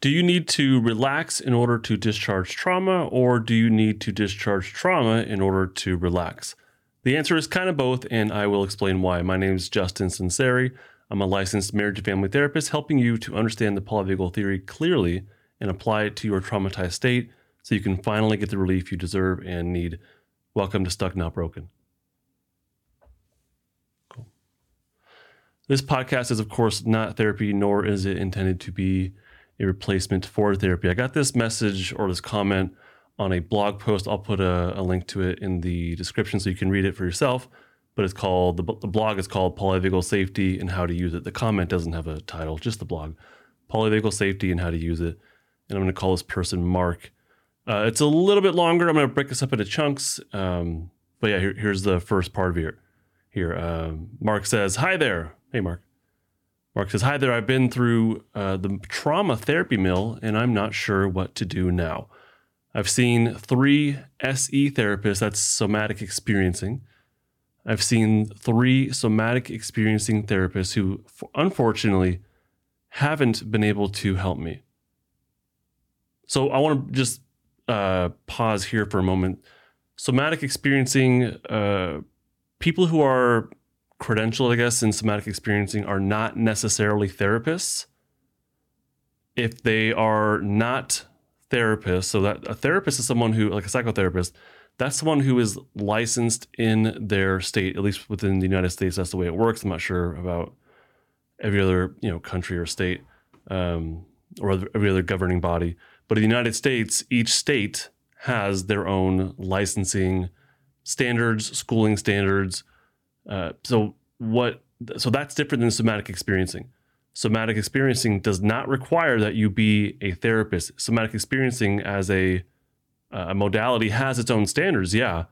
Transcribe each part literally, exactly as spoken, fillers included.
do you need to relax in order to discharge trauma, or do you need to discharge trauma in order to relax? The answer is kind of both, and I will explain why. My name is Justin Sunseri. I'm a licensed marriage and family therapist, helping you to understand the polyvagal theory clearly and apply it to your traumatized state so you can finally get the relief you deserve and need. Welcome to Stuck Not Broken. Cool. This podcast is, of course, not therapy, nor is it intended to be a replacement for therapy. I got this message or this comment on a blog post. I'll put a, a link to it in the description so you can read it for yourself. But it's called, the, the blog is called Polyvagal Safety and How to Use It. The comment doesn't have a title, just the blog. Polyvagal Safety and How to Use It. And I'm going to call this person Mark. Uh, it's a little bit longer. I'm going to break this up into chunks. Um, but yeah, here, here's the first part of here. Here, uh, Mark says, hi there. Hey, Mark. Mark says, hi there. I've been through uh, the trauma therapy mill, and I'm not sure what to do now. I've seen three S E therapists. That's somatic experiencing. I've seen three somatic experiencing therapists who, unfortunately, haven't been able to help me. So I want to just uh, pause here for a moment. Somatic experiencing, uh, people who are credentialed, I guess, in somatic experiencing are not necessarily therapists. If they are not therapists, so that a therapist is someone who, like a psychotherapist, that's someone who is licensed in their state, at least within the United States. That's the way it works. I'm not sure about every other, you know, country or state, um, or every other governing body. But in the United States, each state has their own licensing standards, schooling standards. Uh, so what? So that's different than somatic experiencing. Somatic experiencing does not require that you be a therapist. Somatic experiencing as a Uh, a modality has its own standards, yeah,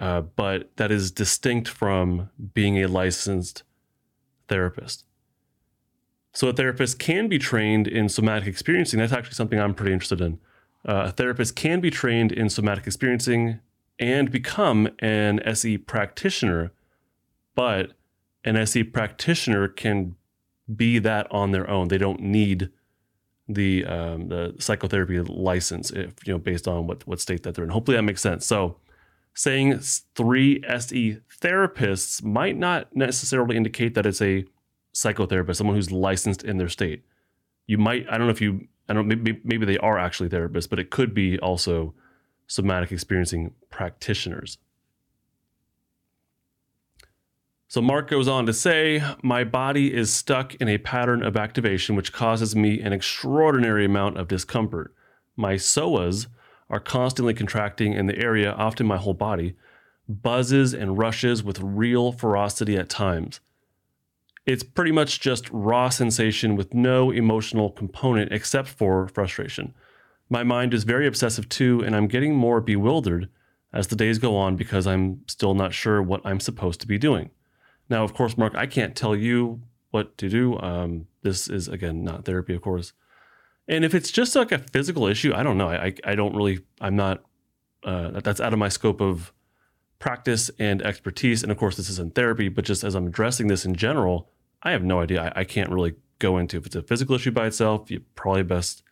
uh, but that is distinct from being a licensed therapist. So a therapist can be trained in somatic experiencing. That's actually something I'm pretty interested in. Uh, a therapist can be trained in somatic experiencing and become an S E practitioner, but an S E practitioner can be that on their own. They don't need the um, the psychotherapy license, if you know, based on what, what state that they're in. Hopefully that makes sense. So saying three S E therapists might not necessarily indicate that it's a psychotherapist, someone who's licensed in their state. You might, I don't know if you, I don't maybe, maybe they are actually therapists, but it could be also somatic experiencing practitioners. So Mark goes on to say, my body is stuck in a pattern of activation, which causes me an extraordinary amount of discomfort. My psoas are constantly contracting in the area, often my whole body, buzzes and rushes with real ferocity at times. It's pretty much just raw sensation with no emotional component except for frustration. My mind is very obsessive too, and I'm getting more bewildered as the days go on because I'm still not sure what I'm supposed to be doing. Now, of course, Mark, I can't tell you what to do. Um, this is, again, not therapy, of course. And if it's just like a physical issue, I don't know. I I, I don't really, I'm not, uh, that's out of my scope of practice and expertise. And of course, this isn't therapy, but just as I'm addressing this in general, I have no idea. I, I can't really go into if it's a physical issue by itself. You're probably best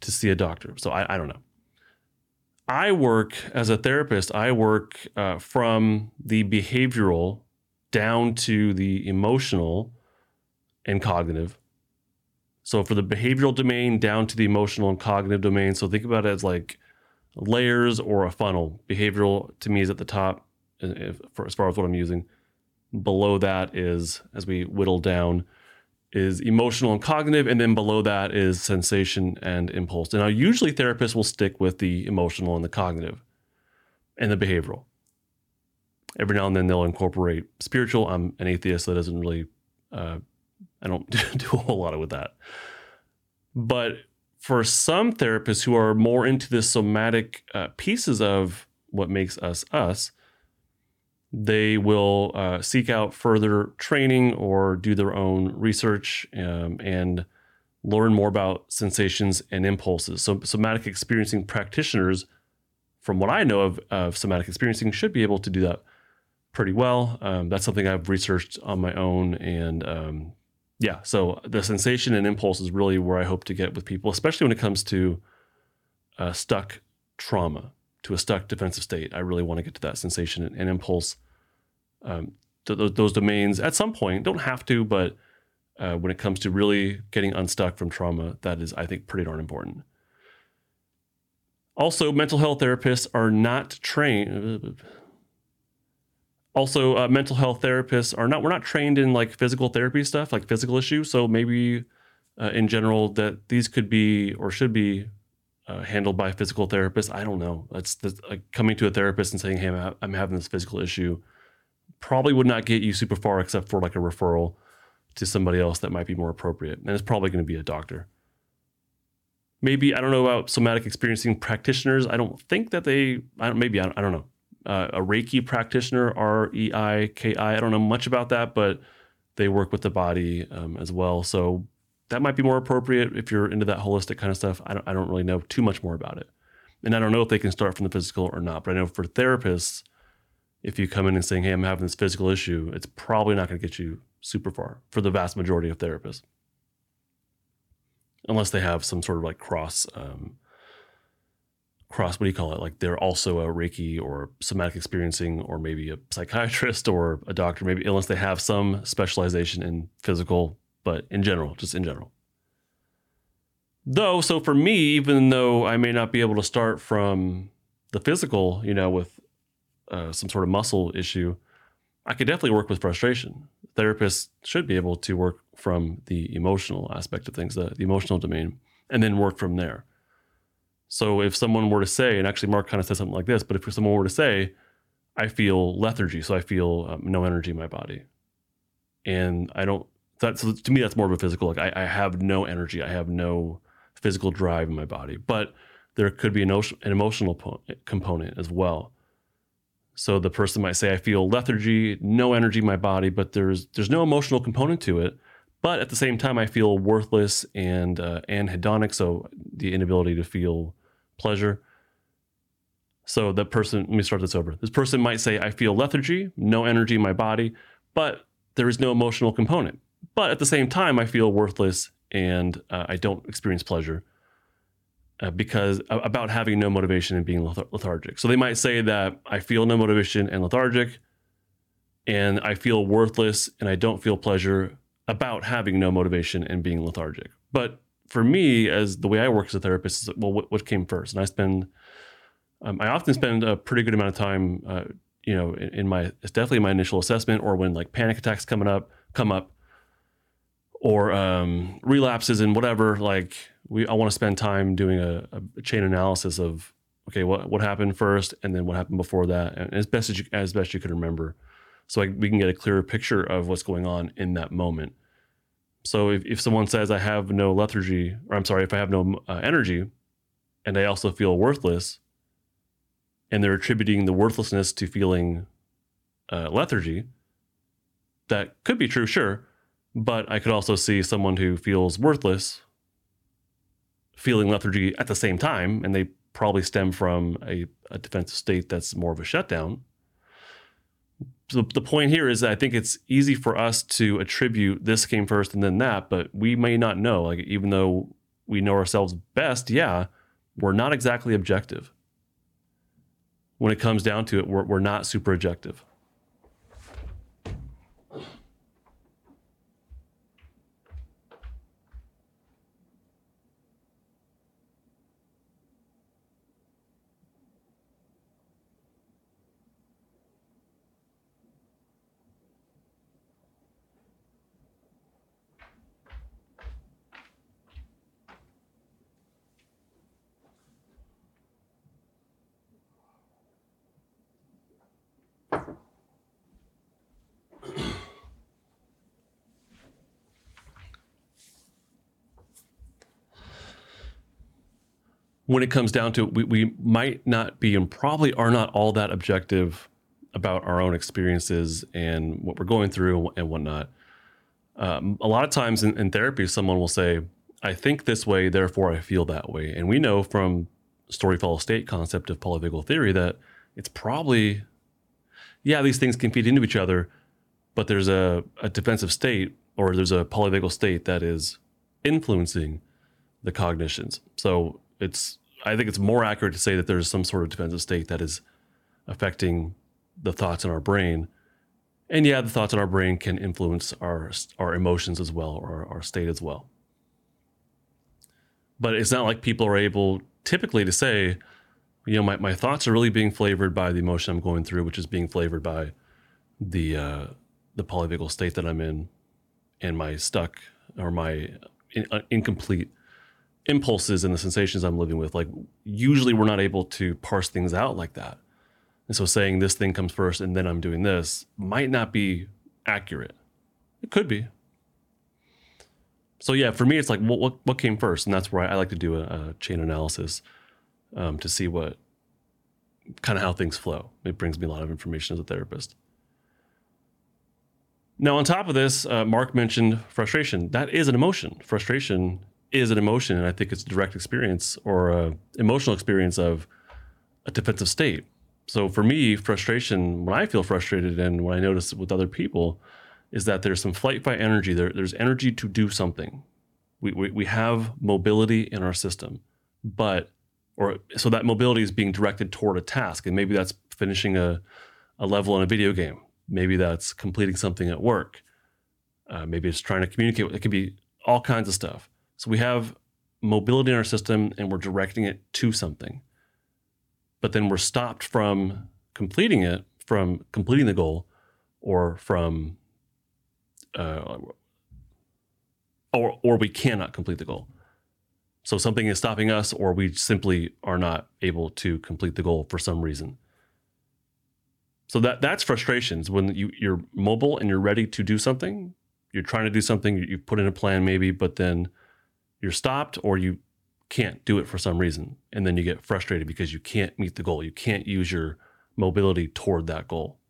to see a doctor. So I, I don't know. I work as a therapist. I work uh, from the behavioral down to the emotional and cognitive. So for the behavioral domain down to the emotional and cognitive domain. So think about it as like layers or a funnel. Behavioral to me is at the top, if, for, as far as what I'm using. Below that is, as we whittle down, is emotional and cognitive. And then below that is sensation and impulse. And now usually therapists will stick with the emotional and the cognitive and the behavioral. Every now and then they'll incorporate spiritual. I'm an atheist, so that doesn't really, uh, I don't do a whole lot with that. But for some therapists who are more into the somatic uh, pieces of what makes us us, they will uh, seek out further training or do their own research um, and learn more about sensations and impulses. So somatic experiencing practitioners, from what I know of, of somatic experiencing, should be able to do that pretty well. Um, that's something I've researched on my own, and um, yeah, so the sensation and impulse is really where I hope to get with people, especially when it comes to uh, stuck trauma, to a stuck defensive state. I really want to get to that sensation and, and impulse. Um, th- th- those domains at some point, don't have to, but uh, when it comes to really getting unstuck from trauma, that is, I think, pretty darn important. Also, mental health therapists are not trained. Also, uh, mental health therapists are not, we're not trained in like physical therapy stuff, like physical issues. So maybe uh, in general that these could be or should be uh, handled by physical therapists. I don't know. That's, that's like coming to a therapist and saying, hey, I'm, I'm having this physical issue. Probably would not get you super far except for like a referral to somebody else that might be more appropriate. And it's probably going to be a doctor. Maybe, I don't know about somatic experiencing practitioners. I don't think that they, I don't, maybe, I don't, I don't know. Uh, a Reiki practitioner, R E I K I. I don't know much about that, but they work with the body um, as well. So that might be more appropriate if you're into that holistic kind of stuff. I don't, I don't really know too much more about it. And I don't know if they can start from the physical or not. But I know for therapists, if you come in and saying, hey, I'm having this physical issue, it's probably not going to get you super far for the vast majority of therapists. Unless they have some sort of like cross... Um, cross, what do you call it? Like they're also a Reiki or somatic experiencing, or maybe a psychiatrist or a doctor, maybe, unless they have some specialization in physical, but in general, just in general. Though, so for me, even though I may not be able to start from the physical, you know, with uh, some sort of muscle issue, I could definitely work with frustration. Therapists should be able to work from the emotional aspect of things, the, the emotional domain, and then work from there. So if someone were to say, and actually Mark kind of said something like this, but if someone were to say, I feel lethargy, so I feel um, no energy in my body. And I don't, that's, so to me, that's more of a physical, like I, I have no energy, I have no physical drive in my body, but there could be an, o- an emotional po- component as well. So the person might say, I feel lethargy, no energy in my body, but there's there's no emotional component to it. But at the same time, I feel worthless and uh, anhedonic, so the inability to feel pleasure. So that person, let me start this over. This person might say, I feel lethargy, no energy in my body, but there is no emotional component. But at the same time, I feel worthless and uh, I don't experience pleasure uh, because uh, about having no motivation and being lethar- lethargic. So they might say that I feel no motivation and lethargic, and I feel worthless and I don't feel pleasure about having no motivation and being lethargic. But for me, as the way I work as a therapist, is well, what, what came first? And I spend, um, I often spend a pretty good amount of time, uh, you know, in, in my, it's definitely my initial assessment, or when like panic attacks coming up, come up, or um, relapses and whatever. Like we, I want to spend time doing a, a chain analysis of, okay, what what happened first, and then what happened before that, and as best as you, as best you could remember, so I, we can get a clearer picture of what's going on in that moment. So if, if someone says I have no lethargy, or I'm sorry, if I have no uh, energy, and I also feel worthless, and they're attributing the worthlessness to feeling uh, lethargy, that could be true, sure. But I could also see someone who feels worthless feeling lethargy at the same time, and they probably stem from a, a defensive state that's more of a shutdown. So the point here is that I think it's easy for us to attribute this came first and then that, but we may not know. Like, even though we know ourselves best, yeah, we're not exactly objective. When it comes down to it, we're, we're not super objective. When it comes down to it, we, we might not be and probably are not all that objective about our own experiences and what we're going through and whatnot. Um, a lot of times in, in therapy, someone will say, I think this way, therefore I feel that way. And we know from story follow state concept of polyvagal theory that it's probably, yeah, these things can feed into each other, but there's a, a defensive state or there's a polyvagal state that is influencing the cognitions. So it's, I think it's more accurate to say that there's some sort of defensive state that is affecting the thoughts in our brain. And yeah, the thoughts in our brain can influence our our emotions as well, or our state as well. But it's not like people are able typically to say, you know, my, my thoughts are really being flavored by the emotion I'm going through, which is being flavored by the uh, the polyvagal state that I'm in, and my stuck or my in, uh, incomplete impulses and the sensations I'm living with. Like, usually we're not able to parse things out like that. And so saying this thing comes first and then I'm doing this might not be accurate. It could be. So yeah, for me, it's like, what what, what came first? And that's where I, I like to do a, a chain analysis um, to see what kind of how things flow. It brings me a lot of information as a therapist. Now, on top of this, uh, Mark mentioned frustration. That is an emotion. Frustration is an emotion. And I think it's a direct experience or a emotional experience of a defensive state. So for me, frustration, when I feel frustrated and what I notice with other people is that there's some flight fight energy. There, there's energy to do something. We, we we have mobility in our system, but, or so that mobility is being directed toward a task. And maybe that's finishing a, a level in a video game. Maybe that's completing something at work. Uh, maybe it's trying to communicate. It could be all kinds of stuff. So we have mobility in our system and we're directing it to something. But then we're stopped from completing it, from completing the goal, or from, uh, or or we cannot complete the goal. So something is stopping us, or we simply are not able to complete the goal for some reason. So that that's frustrations when you you're mobile and you're ready to do something. You're trying to do something. You put in a plan maybe, but then you're stopped, or you can't do it for some reason. And then you get frustrated because you can't meet the goal. You can't use your mobility toward that goal.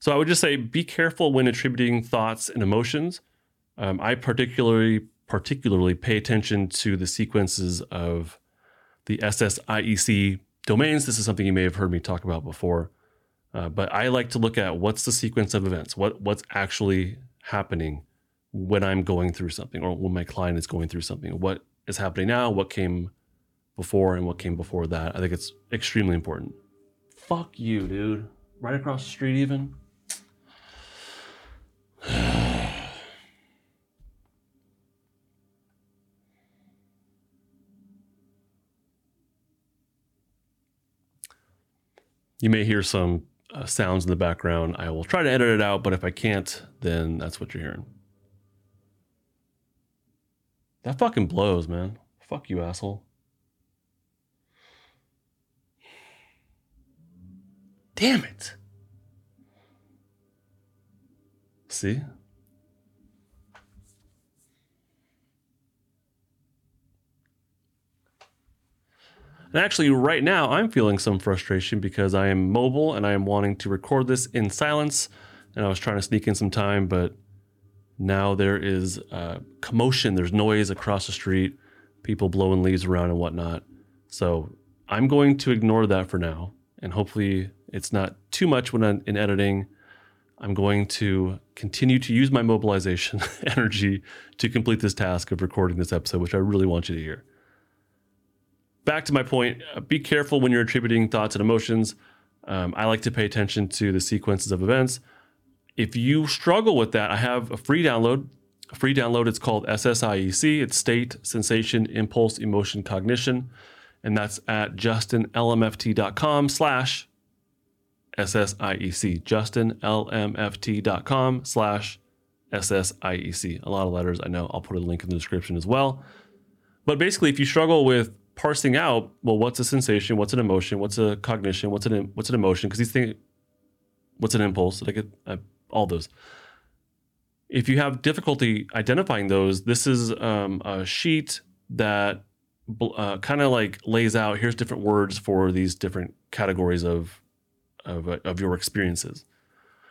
So I would just say, be careful when attributing thoughts and emotions. Um, I particularly, particularly pay attention to the sequences of the S S I E C domains. This is something you may have heard me talk about before, uh, but I like to look at what's the sequence of events, what what's actually happening when I'm going through something, or when my client is going through something, what is happening now, what came before, and what came before that. I think it's extremely important. Fuck you, dude. Right across the street even. You may hear some uh, sounds in the background. I will try to edit it out, but if I can't, then that's what you're hearing. That fucking blows, man. Fuck you, asshole. Damn it. See? And actually, right now, I'm feeling some frustration because I am mobile and I am wanting to record this in silence. And I was trying to sneak in some time, but now there is uh, commotion. There's noise across the street, people blowing leaves around and whatnot. So I'm going to ignore that for now. And hopefully it's not too much when I'm in editing. I'm going to continue to use my mobilization energy to complete this task of recording this episode, which I really want you to hear. Back to my point, uh, be careful when you're attributing thoughts and emotions. Um, I like to pay attention to the sequences of events. If you struggle with that, I have a free download. A free download, it's called S S I E C. It's State, Sensation, Impulse, Emotion, Cognition. And that's at justinlmft.com slash S S I E C. justinlmft.com slash S S I E C. A lot of letters, I know. I'll put a link in the description as well. But basically, if you struggle with parsing out, well, what's a sensation? What's an emotion? What's a cognition? What's an, what's an emotion? Because these things, what's an impulse? Like a, a, all those. If you have difficulty identifying those, this is um, a sheet that uh, kind of like lays out, here's different words for these different categories of, of, of your experiences.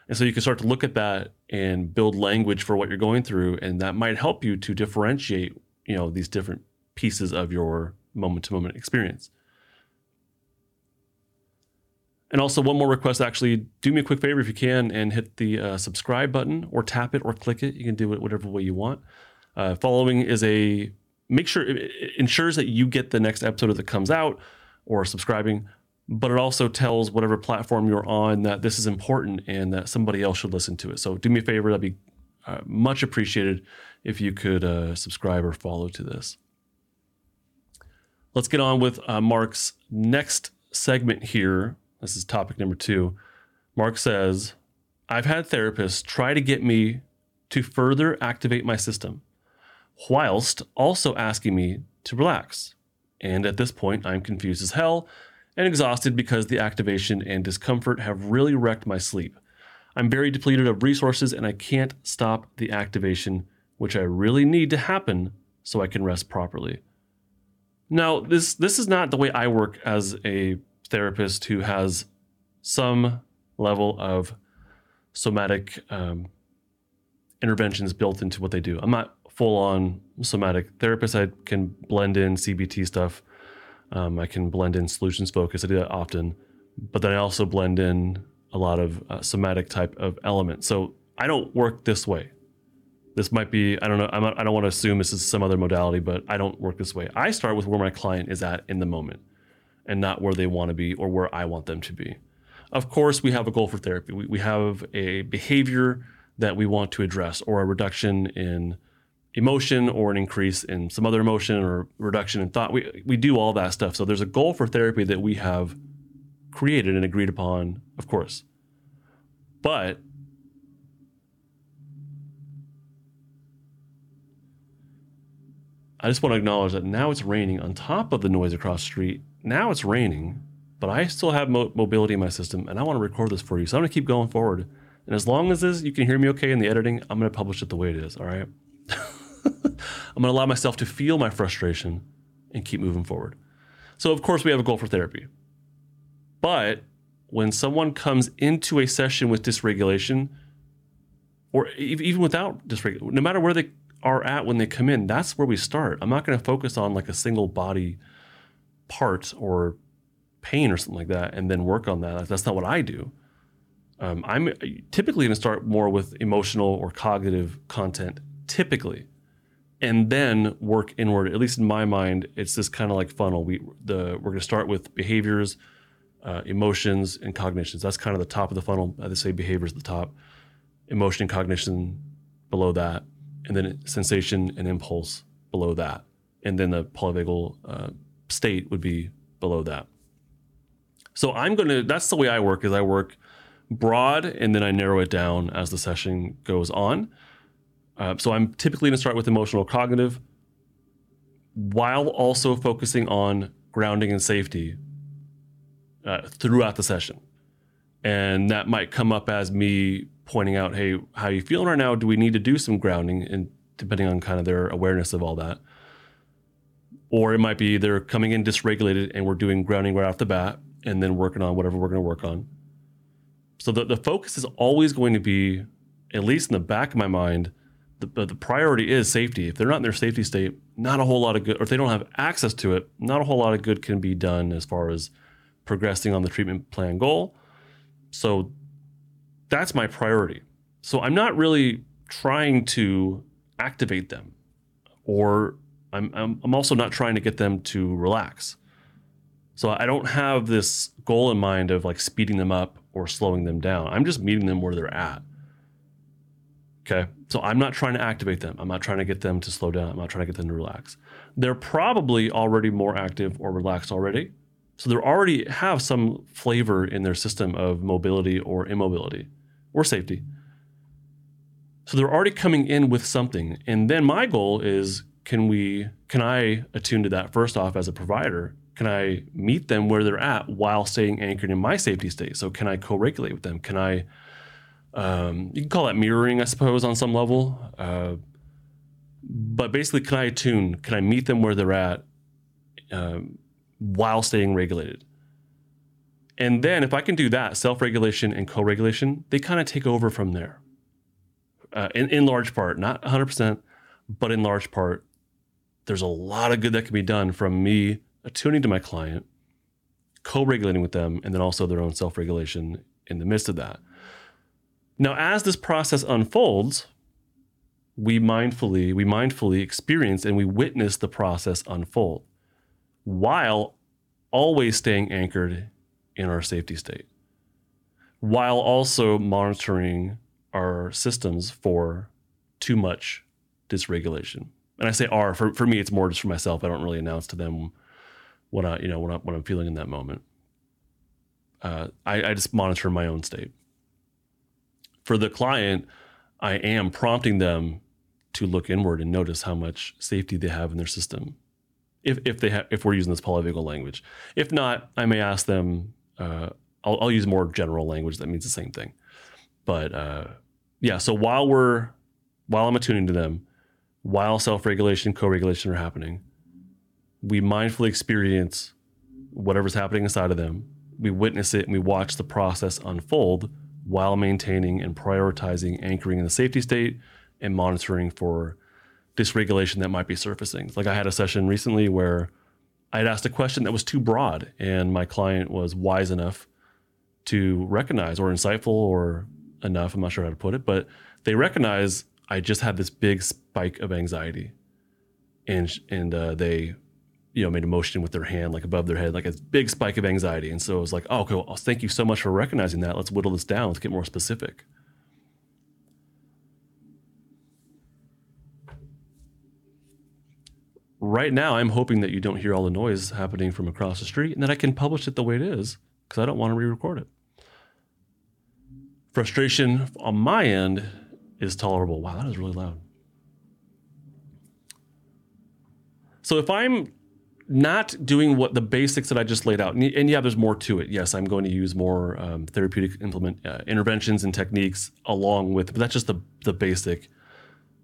And so you can start to look at that and build language for what you're going through. And that might help you to differentiate, you know, these different pieces of your moment to moment experience. And also one more request, actually, do me a quick favor if you can and hit the uh, subscribe button, or tap it or click it. You can do it whatever way you want. Uh, following is a, make sure, it ensures that you get the next episode that comes out, or subscribing, but it also tells whatever platform you're on that this is important and that somebody else should listen to it. So do me a favor, that'd be uh, much appreciated if you could uh, subscribe or follow to this. Let's get on with uh, Mark's next segment here. This is topic number two. Mark says, I've had therapists try to get me to further activate my system whilst also asking me to relax. And at this point, I'm confused as hell and exhausted because the activation and discomfort have really wrecked my sleep. I'm very depleted of resources and I can't stop the activation, which I really need to happen so I can rest properly. Now, this this is not the way I work as a therapist who has some level of somatic um, interventions built into what they do. I'm not full-on somatic therapist. I can blend in C B T stuff. Um, I can blend in solutions focus. I do that often, but then I also blend in a lot of uh, somatic type of elements. So I don't work this way. This might be, I don't know, I'm not, I don't want to assume this is some other modality, but I don't work this way. I start with where my client is at in the moment, and not where they want to be or where I want them to be. Of course, we have a goal for therapy. We, we have a behavior that we want to address, or a reduction in emotion, or an increase in some other emotion, or reduction in thought. We, we do all that stuff. So there's a goal for therapy that we have created and agreed upon, of course. But I just want to acknowledge that now it's raining on top of the noise across the street. Now it's raining, but I still have mo- mobility in my system, and I want to record this for you. So I'm going to keep going forward. And as long as this, you can hear me okay in the editing, I'm going to publish it the way it is. All right. I'm going to allow myself to feel my frustration and keep moving forward. So of course we have a goal for therapy, but when someone comes into a session with dysregulation, or even without dysregulation, no matter where they are at when they come in, that's where we start. I'm not going to focus on like a single body part or pain or something like that and then work on that. That's not what I do. Um, I'm typically going to start more with emotional or cognitive content, typically, and then work inward. At least in my mind, it's this kind of like funnel. We the we're going to start with behaviors, uh, emotions, and cognitions. That's kind of the top of the funnel. I say behaviors at the top, emotion and cognition below that, and then sensation and impulse below that, and then the polyvagal uh, state would be below that. So I'm going to, that's the way I work, is I work broad and then I narrow it down as the session goes on. Uh, so I'm typically going to start with emotional cognitive while also focusing on grounding and safety uh, throughout the session. And that might come up as me pointing out, hey, how are you feeling right now? Do we need to do some grounding? And depending on kind of their awareness of all that. Or it might be they're coming in dysregulated and we're doing grounding right off the bat and then working on whatever we're going to work on. So the, the focus is always going to be, at least in the back of my mind, the, the priority is safety. If they're not in their safety state, not a whole lot of good, or if they don't have access to it, not a whole lot of good can be done as far as progressing on the treatment plan goal. So that's my priority. So I'm not really trying to activate them, or I'm, I'm I'm also not trying to get them to relax. So I don't have this goal in mind of like speeding them up or slowing them down. I'm just meeting them where they're at. Okay. So I'm not trying to activate them. I'm not trying to get them to slow down. I'm not trying to get them to relax. They're probably already more active or relaxed already. So they already have some flavor in their system of mobility or immobility or safety. So they're already coming in with something. And then my goal is, Can we, can I attune to that first off as a provider? Can I meet them where they're at while staying anchored in my safety state? So can I co-regulate with them? Can I, um, you can call that mirroring, I suppose, on some level. Uh, but basically, can I attune? Can I meet them where they're at um, while staying regulated? And then if I can do that, self-regulation and co-regulation, they kind of take over from there. Uh, in, in large part, not one hundred percent, but in large part, there's a lot of good that can be done from me attuning to my client, co-regulating with them, and then also their own self-regulation in the midst of that. Now, as this process unfolds, we mindfully, we mindfully experience and we witness the process unfold while always staying anchored in our safety state, while also monitoring our systems for too much dysregulation. And I say "our" for, for me, it's more just for myself. I don't really announce to them what I, you know, what, I, what I'm feeling in that moment. Uh, I, I just monitor my own state. For the client, I am prompting them to look inward and notice how much safety they have in their system, if if they have, if we're using this polyvagal language. If not, I may ask them. Uh, I'll, I'll use more general language that means the same thing. But uh, yeah, so while we're while I'm attuning to them, while self-regulation, co-regulation are happening, we mindfully experience whatever's happening inside of them. We witness it and we watch the process unfold while maintaining and prioritizing anchoring in the safety state and monitoring for dysregulation that might be surfacing. Like I had a session recently where I had asked a question that was too broad, and my client was wise enough to recognize, or insightful or enough, I'm not sure how to put it, but they recognize I just had this big spike of anxiety, and and uh, they, you know, made a motion with their hand like above their head, like a big spike of anxiety. And so it was like, oh, okay, well, thank you so much for recognizing that. Let's whittle this down. Let's get more specific. Right now, I'm hoping that you don't hear all the noise happening from across the street and that I can publish it the way it is, because I don't want to re-record it. Frustration on my end is tolerable. Wow, that is really loud. So if I'm not doing what the basics that I just laid out, and, and yeah, there's more to it. Yes, I'm going to use more um, therapeutic implement uh, interventions and techniques along with, but that's just the, the basic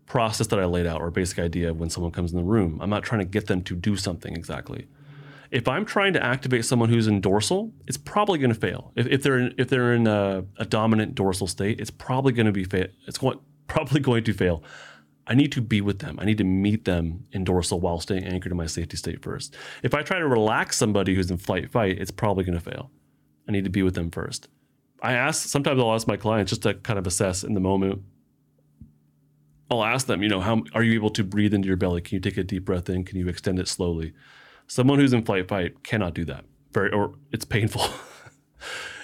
process that I laid out, or basic idea of when someone comes in the room. I'm not trying to get them to do something exactly. If I'm trying to activate someone who's in dorsal, it's probably going to fail. If, if they're in, if they're in a, a dominant dorsal state, it's probably going to be fail. It's going, probably going to fail. I need to be with them. I need to meet them in dorsal while staying anchored in my safety state first. If I try to relax somebody who's in flight fight, it's probably going to fail. I need to be with them first. I ask, sometimes I'll ask my clients just to kind of assess in the moment. I'll ask them, you know, how are you able to breathe into your belly? Can you take a deep breath in? Can you extend it slowly? Someone who's in flight fight cannot do that, very, or it's painful.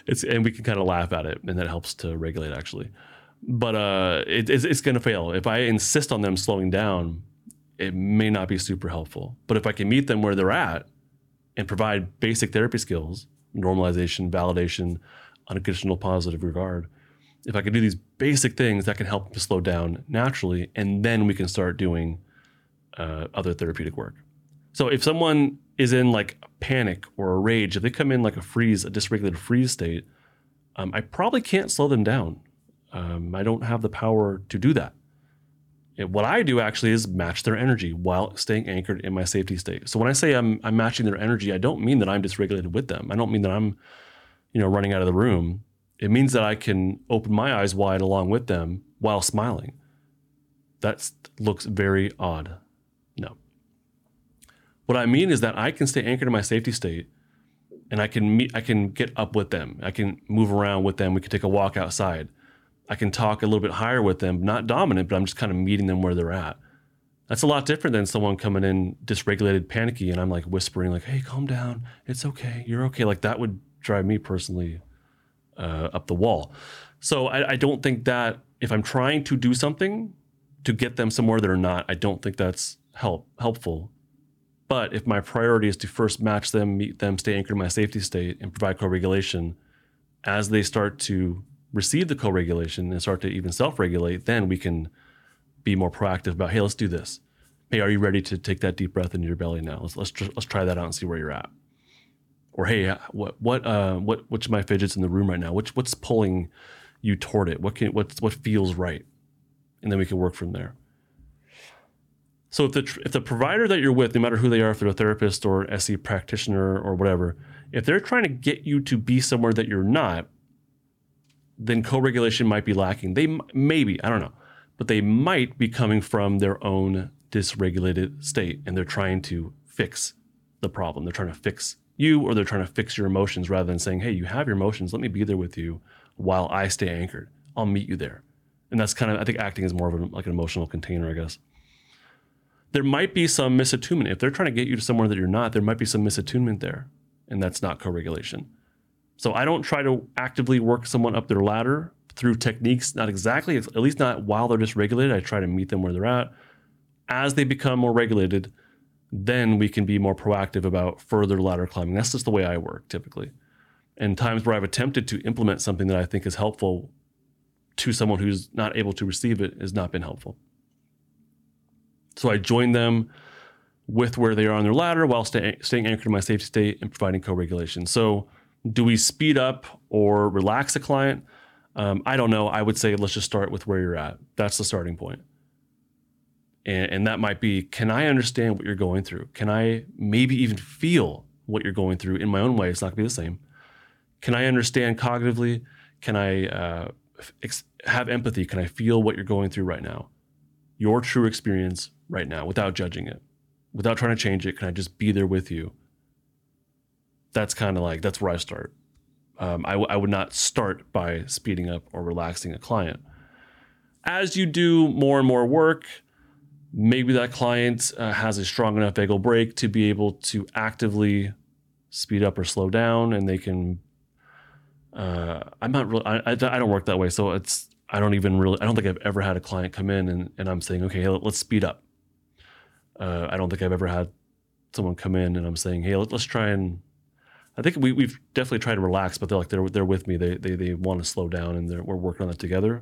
It's, and we can kind of laugh at it, and that helps to regulate actually. But uh, it, it's, it's going to fail. If I insist on them slowing down, it may not be super helpful. But if I can meet them where they're at and provide basic therapy skills, normalization, validation, unconditional positive regard, if I can do these basic things, that can help them to slow down naturally, and then we can start doing uh, other therapeutic work. So if someone is in like a panic or a rage, if they come in like a freeze, a dysregulated freeze state, um, I probably can't slow them down. Um, I don't have the power to do that. It, what I do actually is match their energy while staying anchored in my safety state. So when I say I'm, I'm matching their energy, I don't mean that I'm dysregulated with them. I don't mean that I'm, you know, running out of the room. It means that I can open my eyes wide along with them while smiling. That looks very odd. No. What I mean is that I can stay anchored in my safety state, and I can meet, I can get up with them. I can move around with them. We can take a walk outside. I can talk a little bit higher with them, not dominant, but I'm just kind of meeting them where they're at. That's a lot different than someone coming in dysregulated, panicky, and I'm like whispering like, hey, calm down. It's okay. You're okay. Like that would drive me personally uh, up the wall. So I, I don't think that if I'm trying to do something to get them somewhere they're not, I don't think that's help helpful. But if my priority is to first match them, meet them, stay anchored in my safety state, and provide co-regulation, as they start to receive the co-regulation and start to even self-regulate, then we can be more proactive about, hey, let's do this. Hey, are you ready to take that deep breath into your belly now? Let's let's, tr- let's try that out and see where you're at. Or hey, what what uh, what which of my fidgets in the room right now? Which what's pulling you toward it? What can what's what feels right? And then we can work from there. So if the tr- if the provider that you're with, no matter who they are, if they're a therapist or S E practitioner or whatever, if they're trying to get you to be somewhere that you're not, then co-regulation might be lacking. They maybe, I don't know, but they might be coming from their own dysregulated state, and they're trying to fix the problem. They're trying to fix you, or they're trying to fix your emotions rather than saying, hey, you have your emotions, let me be there with you while I stay anchored. I'll meet you there. And that's kind of, I think acting is more of a, like an emotional container, I guess. There might be some misattunement. If they're trying to get you to somewhere that you're not, there might be some misattunement there, and that's not co-regulation. So I don't try to actively work someone up their ladder through techniques, not exactly, at least not while they're dysregulated. I try to meet them where they're at. As they become more regulated, then we can be more proactive about further ladder climbing. That's just the way I work typically. And times where I've attempted to implement something that I think is helpful to someone who's not able to receive it has not been helpful. So I join them with where they are on their ladder while stay, staying anchored in my safety state and providing co-regulation. So do we speed up or relax a client? Um, I don't know. I would say let's just start with where you're at. That's the starting point. And, and that might be, can I understand what you're going through? Can I maybe even feel what you're going through in my own way? It's not going to be the same. Can I understand cognitively? Can I uh, ex- have empathy? Can I feel what you're going through right now? Your true experience right now without judging it, without trying to change it. Can I just be there with you? That's kind of like, that's where I start. Um, I, w- I would not start by speeding up or relaxing a client. As you do more and more work, maybe that client uh, has a strong enough vagal break to be able to actively speed up or slow down, and they can, uh, I'm not really, I, I, I don't work that way. So it's, I don't even really, I don't think I've ever had a client come in and, and I'm saying, okay, let's speed up. Uh, I don't think I've ever had someone come in and I'm saying, hey, let, let's try and, I think we, we've definitely tried to relax, but they're like, they're, they're with me. They, they, they want to slow down, and they're, we're working on that together.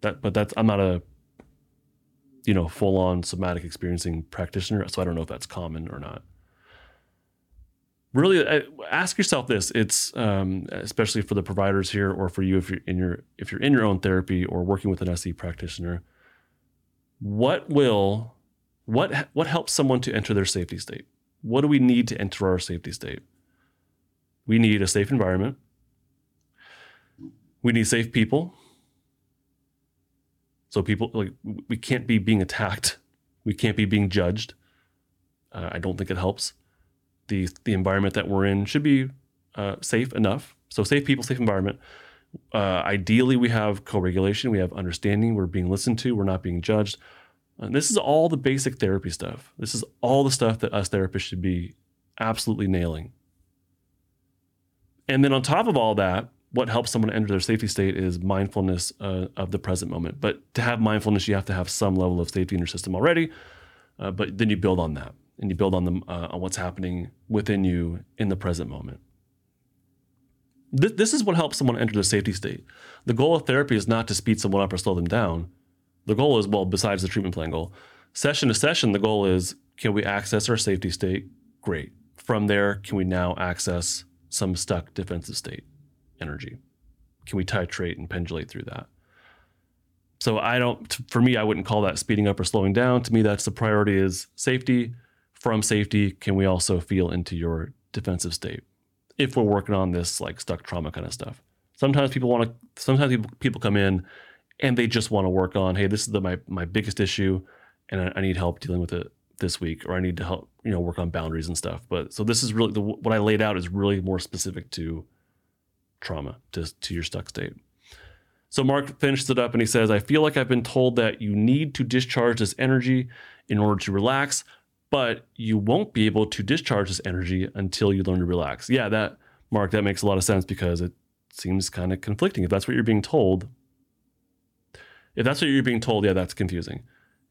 That, but that's, I'm not a, you know, full on somatic experiencing practitioner. So I don't know if that's common or not. Really I, ask yourself this. It's, um, especially for the providers here, or for you, if you're in your, if you're in your own therapy or working with an S E practitioner, what will, What what helps someone to enter their safety state? What do we need to enter our safety state? We need a safe environment. We need safe people. So people, like, we can't be being attacked. We can't be being judged. Uh, I don't think it helps. The, the environment that we're in should be uh, safe enough. So safe people, safe environment. Uh, ideally, we have co-regulation. We have understanding. We're being listened to. We're not being judged. And this is all the basic therapy stuff. This is all the stuff that us therapists should be absolutely nailing. And then on top of all that, what helps someone enter their safety state is mindfulness uh, of the present moment. But to have mindfulness, you have to have some level of safety in your system already. Uh, but then you build on that, and you build on the uh, on what's happening within you in the present moment. Th- this is what helps someone enter their safety state. The goal of therapy is not to speed someone up or slow them down. The goal is, well, besides the treatment plan goal, session to session, the goal is, can we access our safety state? Great. From there, can we now access some stuck defensive state energy? Can we titrate and pendulate through that? So I don't, for me, I wouldn't call that speeding up or slowing down. To me, that's the priority, is safety. From safety, can we also feel into your defensive state? If we're working on this like stuck trauma kind of stuff. Sometimes people want to, sometimes people, people come in and they just want to work on, hey, this is the, my my biggest issue, and I, I need help dealing with it this week, or I need to help, you know, work on boundaries and stuff. But so this is really, the, what I laid out is really more specific to trauma, to, to your stuck state. So Mark finishes it up and he says, I feel like I've been told that you need to discharge this energy in order to relax, but you won't be able to discharge this energy until you learn to relax. Yeah, that, Mark, that makes a lot of sense, because it seems kind of conflicting. If that's what you're being told, If that's what you're being told, yeah, that's confusing.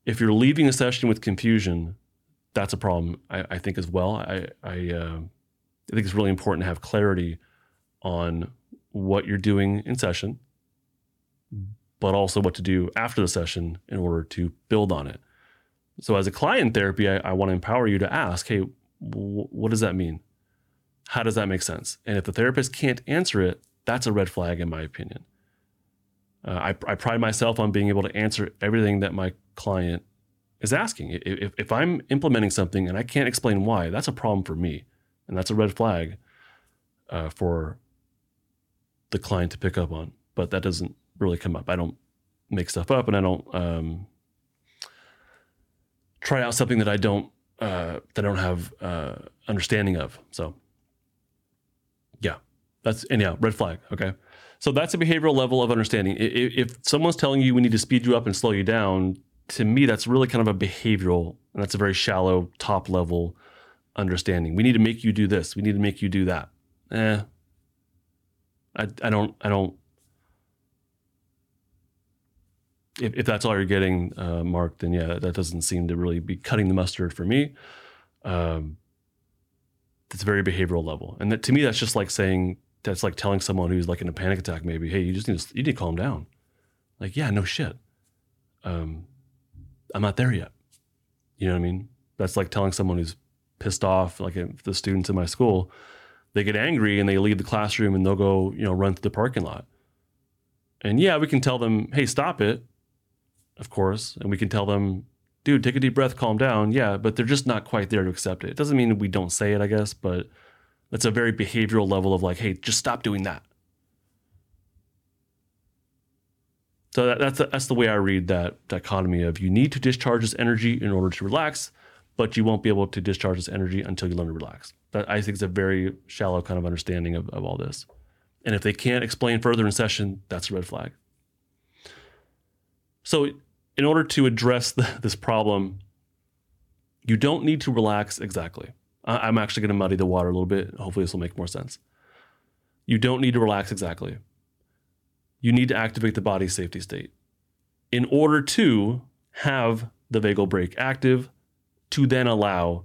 If you're leaving a session with confusion, that's a problem, I, I think, as well. I I, uh, I think it's really important to have clarity on what you're doing in session, but also what to do after the session in order to build on it. So as a client therapy, I, I want to empower you to ask, hey, w- what does that mean? How does that make sense? And if the therapist can't answer it, that's a red flag, in my opinion. Uh, I, I pride myself on being able to answer everything that my client is asking. If, if I'm implementing something and I can't explain why, that's a problem for me. And that's a red flag uh, for the client to pick up on. But that doesn't really come up. I don't make stuff up, and I don't um, try out something that I don't, uh, that I don't have uh, understanding of. So That's, anyhow, red flag, okay? So that's a behavioral level of understanding. If someone's telling you we need to speed you up and slow you down, to me, that's really kind of a behavioral, and that's a very shallow, top-level understanding. We need to make you do this. We need to make you do that. Eh, I, I don't, I don't, if, if that's all you're getting, uh, Mark, then yeah, that doesn't seem to really be cutting the mustard for me. Um, it's very behavioral level. And that, to me, that's just like saying, that's like telling someone who's like in a panic attack, maybe, hey, you just need to, you need to calm down. Like, yeah, no shit. Um, I'm not there yet. You know what I mean? That's like telling someone who's pissed off, like if the students in my school, they get angry and they leave the classroom and they'll go, you know, run through the parking lot. And yeah, we can tell them, hey, stop it, of course. And we can tell them, dude, take a deep breath, calm down. Yeah, but they're just not quite there to accept it. It doesn't mean we don't say it, I guess, but that's a very behavioral level of like, hey, just stop doing that. So that, that's, the, that's the way I read that dichotomy of you need to discharge this energy in order to relax, but you won't be able to discharge this energy until you learn to relax. That, I think, is a very shallow kind of understanding of, of all this. And if they can't explain further in session, that's a red flag. So in order to address the, this problem, you don't need to relax exactly. I, I'm actually going to muddy the water a little bit. Hopefully this will make more sense. You don't need to relax exactly. You need to activate the body's safety state in order to have the vagal break active to then allow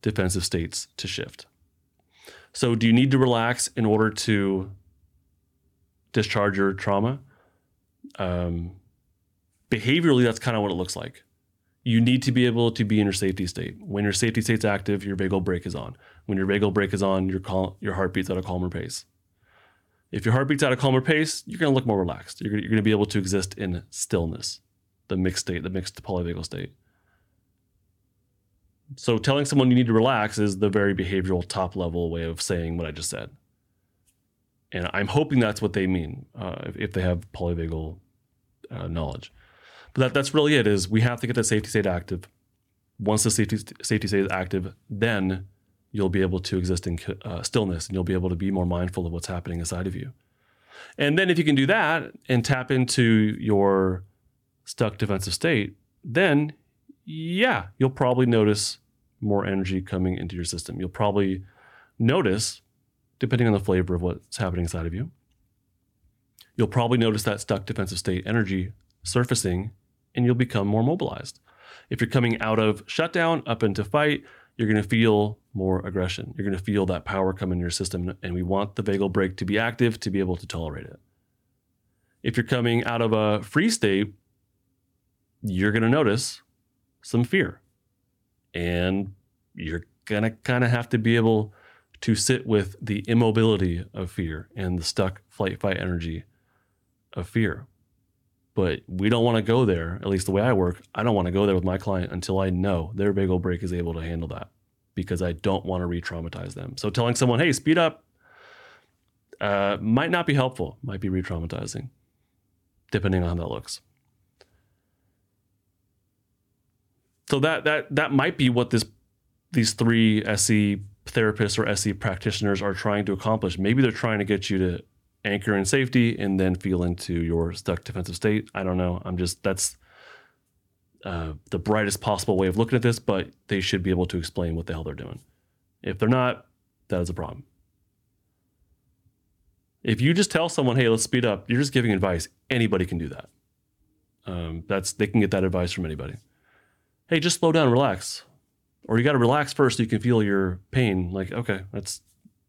defensive states to shift. So do you need to relax in order to discharge your trauma? Um, behaviorally, that's kind of what it looks like. You need to be able to be in your safety state. When your safety state's active, your vagal break is on. When your vagal break is on, your cal- your heartbeat's at a calmer pace. If your heartbeat's at a calmer pace, you're going to look more relaxed. You're going to be able to exist in stillness, the mixed state, the mixed polyvagal state. So telling someone you need to relax is the very behavioral top level way of saying what I just said. And I'm hoping that's what they mean uh, if, if they have polyvagal uh, knowledge. But that, that's really it, is we have to get the safety state active. Once the safety, safety state is active, then you'll be able to exist in uh, stillness and you'll be able to be more mindful of what's happening inside of you. And then if you can do that and tap into your stuck defensive state, then yeah, you'll probably notice more energy coming into your system. You'll probably notice, depending on the flavor of what's happening inside of you, you'll probably notice that stuck defensive state energy surfacing and you'll become more mobilized. If you're coming out of shutdown up into fight, you're going to feel more aggression. You're going to feel that power come into your system, and we want the vagal break to be active to be able to tolerate it. If you're coming out of a free state, you're going to notice some fear, and you're going to kind of have to be able to sit with the immobility of fear and the stuck flight fight energy of fear. But we don't want to go there, at least the way I work, I don't want to go there with my client until I know their vagal break is able to handle that, because I don't want to re-traumatize them. So telling someone, hey, speed up, uh, might not be helpful, might be re-traumatizing, depending on how that looks. So that that that might be what this these three S E therapists or S E practitioners are trying to accomplish. Maybe they're trying to get you to anchor in safety and then feel into your stuck defensive state. I don't know. I'm just, that's uh, the brightest possible way of looking at this, but they should be able to explain what the hell they're doing. If they're not, that is a problem. If you just tell someone, hey, let's speed up, you're just giving advice. Anybody can do that. Um, that's they can get that advice from anybody. Hey, just slow down, relax. Or you got to relax first so you can feel your pain. Like, okay, that's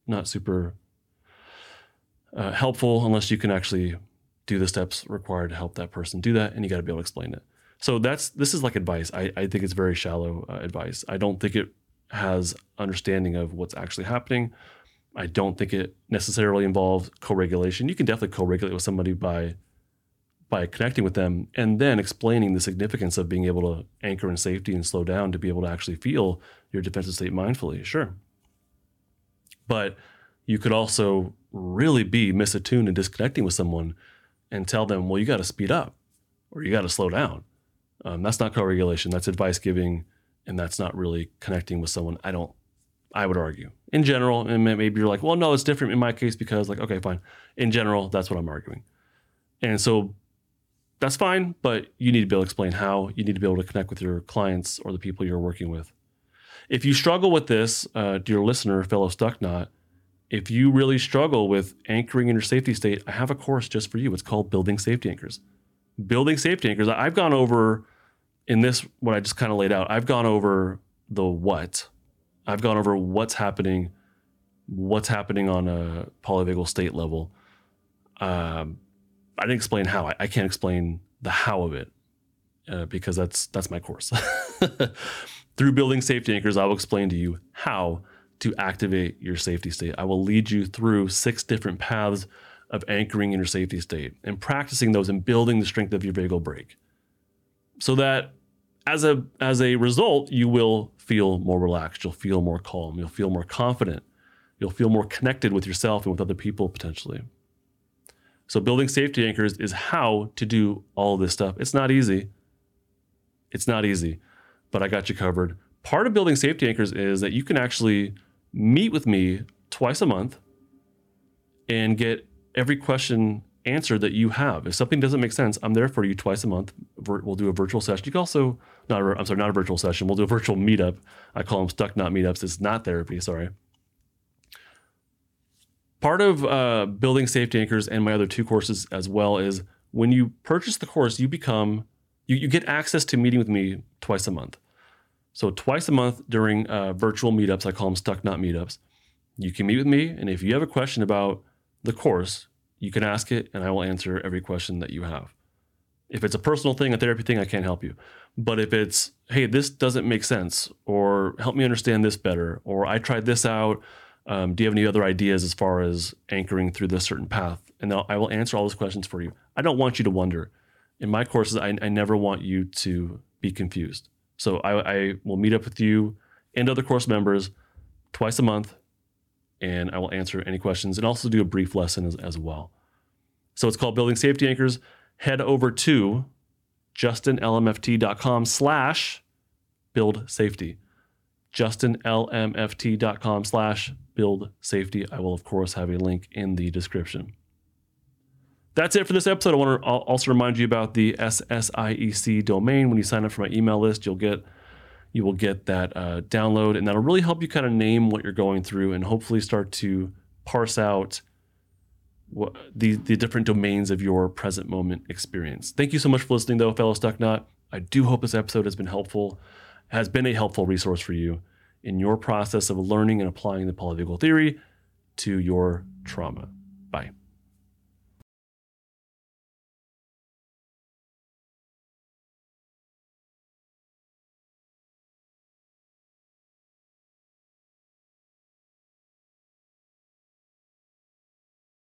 not super uh, helpful unless you can actually do the steps required to help that person do that, and you got to be able to explain it. So that's this is like advice. I, I think it's very shallow uh, advice. I don't think it has understanding of what's actually happening. I don't think it necessarily involves co-regulation. You can definitely co-regulate with somebody by by connecting with them and then explaining the significance of being able to anchor in safety and slow down to be able to actually feel your defensive state mindfully, sure. But you could also really be misattuned and disconnecting with someone and tell them, well, you got to speed up or you got to slow down. Um, that's not co-regulation, that's advice giving, and that's not really connecting with someone. I don't, I would argue. In general, and maybe you're like, well, no, it's different in my case because, like, okay, fine. In general, that's what I'm arguing. And so that's fine, but you need to be able to explain how. You need to be able to connect with your clients or the people you're working with. If you struggle with this, uh, dear listener, fellow Stucknaut, if you really struggle with anchoring in your safety state, I have a course just for you. It's called Building Safety Anchors. Building Safety Anchors, I've gone over in this, what I just kind of laid out, I've gone over the what. I've gone over what's happening, what's happening on a polyvagal state level. Um, I didn't explain how. I, I can't explain the how of it uh, because that's that's my course. Through Building Safety Anchors, I will explain to you how to activate your safety state. I will lead you through six different paths of anchoring in your safety state and practicing those and building the strength of your vagal break so that As a as a result, you will feel more relaxed. You'll feel more calm. You'll feel more confident. You'll feel more connected with yourself and with other people potentially. So Building Safety Anchors is how to do all this stuff. It's not easy. It's not easy, but I got you covered. Part of Building Safety Anchors is that you can actually meet with me twice a month and get every question answer that you have. If something doesn't make sense, I'm there for you twice a month. We'll do a virtual session. You can also, not a, I'm sorry, not a virtual session. We'll do a virtual meetup. I call them Stucknaut meetups. It's not therapy, sorry. Part of uh, Building Safety Anchors and my other two courses as well is when you purchase the course, you become, you, you get access to meeting with me twice a month. So twice a month during uh, virtual meetups, I call them Stucknaut meetups. You can meet with me, and if you have a question about the course, you can ask it, and I will answer every question that you have. If it's a personal thing, a therapy thing, I can't help you. But if it's, hey, this doesn't make sense, or help me understand this better, or I tried this out, um, do you have any other ideas as far as anchoring through this certain path? And I'll, I will answer all those questions for you. I don't want you to wonder. In my courses, I, I never want you to be confused. So I, I will meet up with you and other course members twice a month, and I will answer any questions and also do a brief lesson as, as well. So it's called Building Safety Anchors. Head over to justinlmft.com slash build safety. justinlmft.com slash build safety. I will, of course, have a link in the description. That's it for this episode. I want to also remind you about the S S I E C domain. When you sign up for my email list, you'll get You will get that uh, download, and that'll really help you kind of name what you're going through and hopefully start to parse out what the, the different domains of your present moment experience. Thank you so much for listening, though, fellow Stucknaut. I do hope this episode has been helpful, has been a helpful resource for you in your process of learning and applying the polyvagal theory to your trauma. Bye.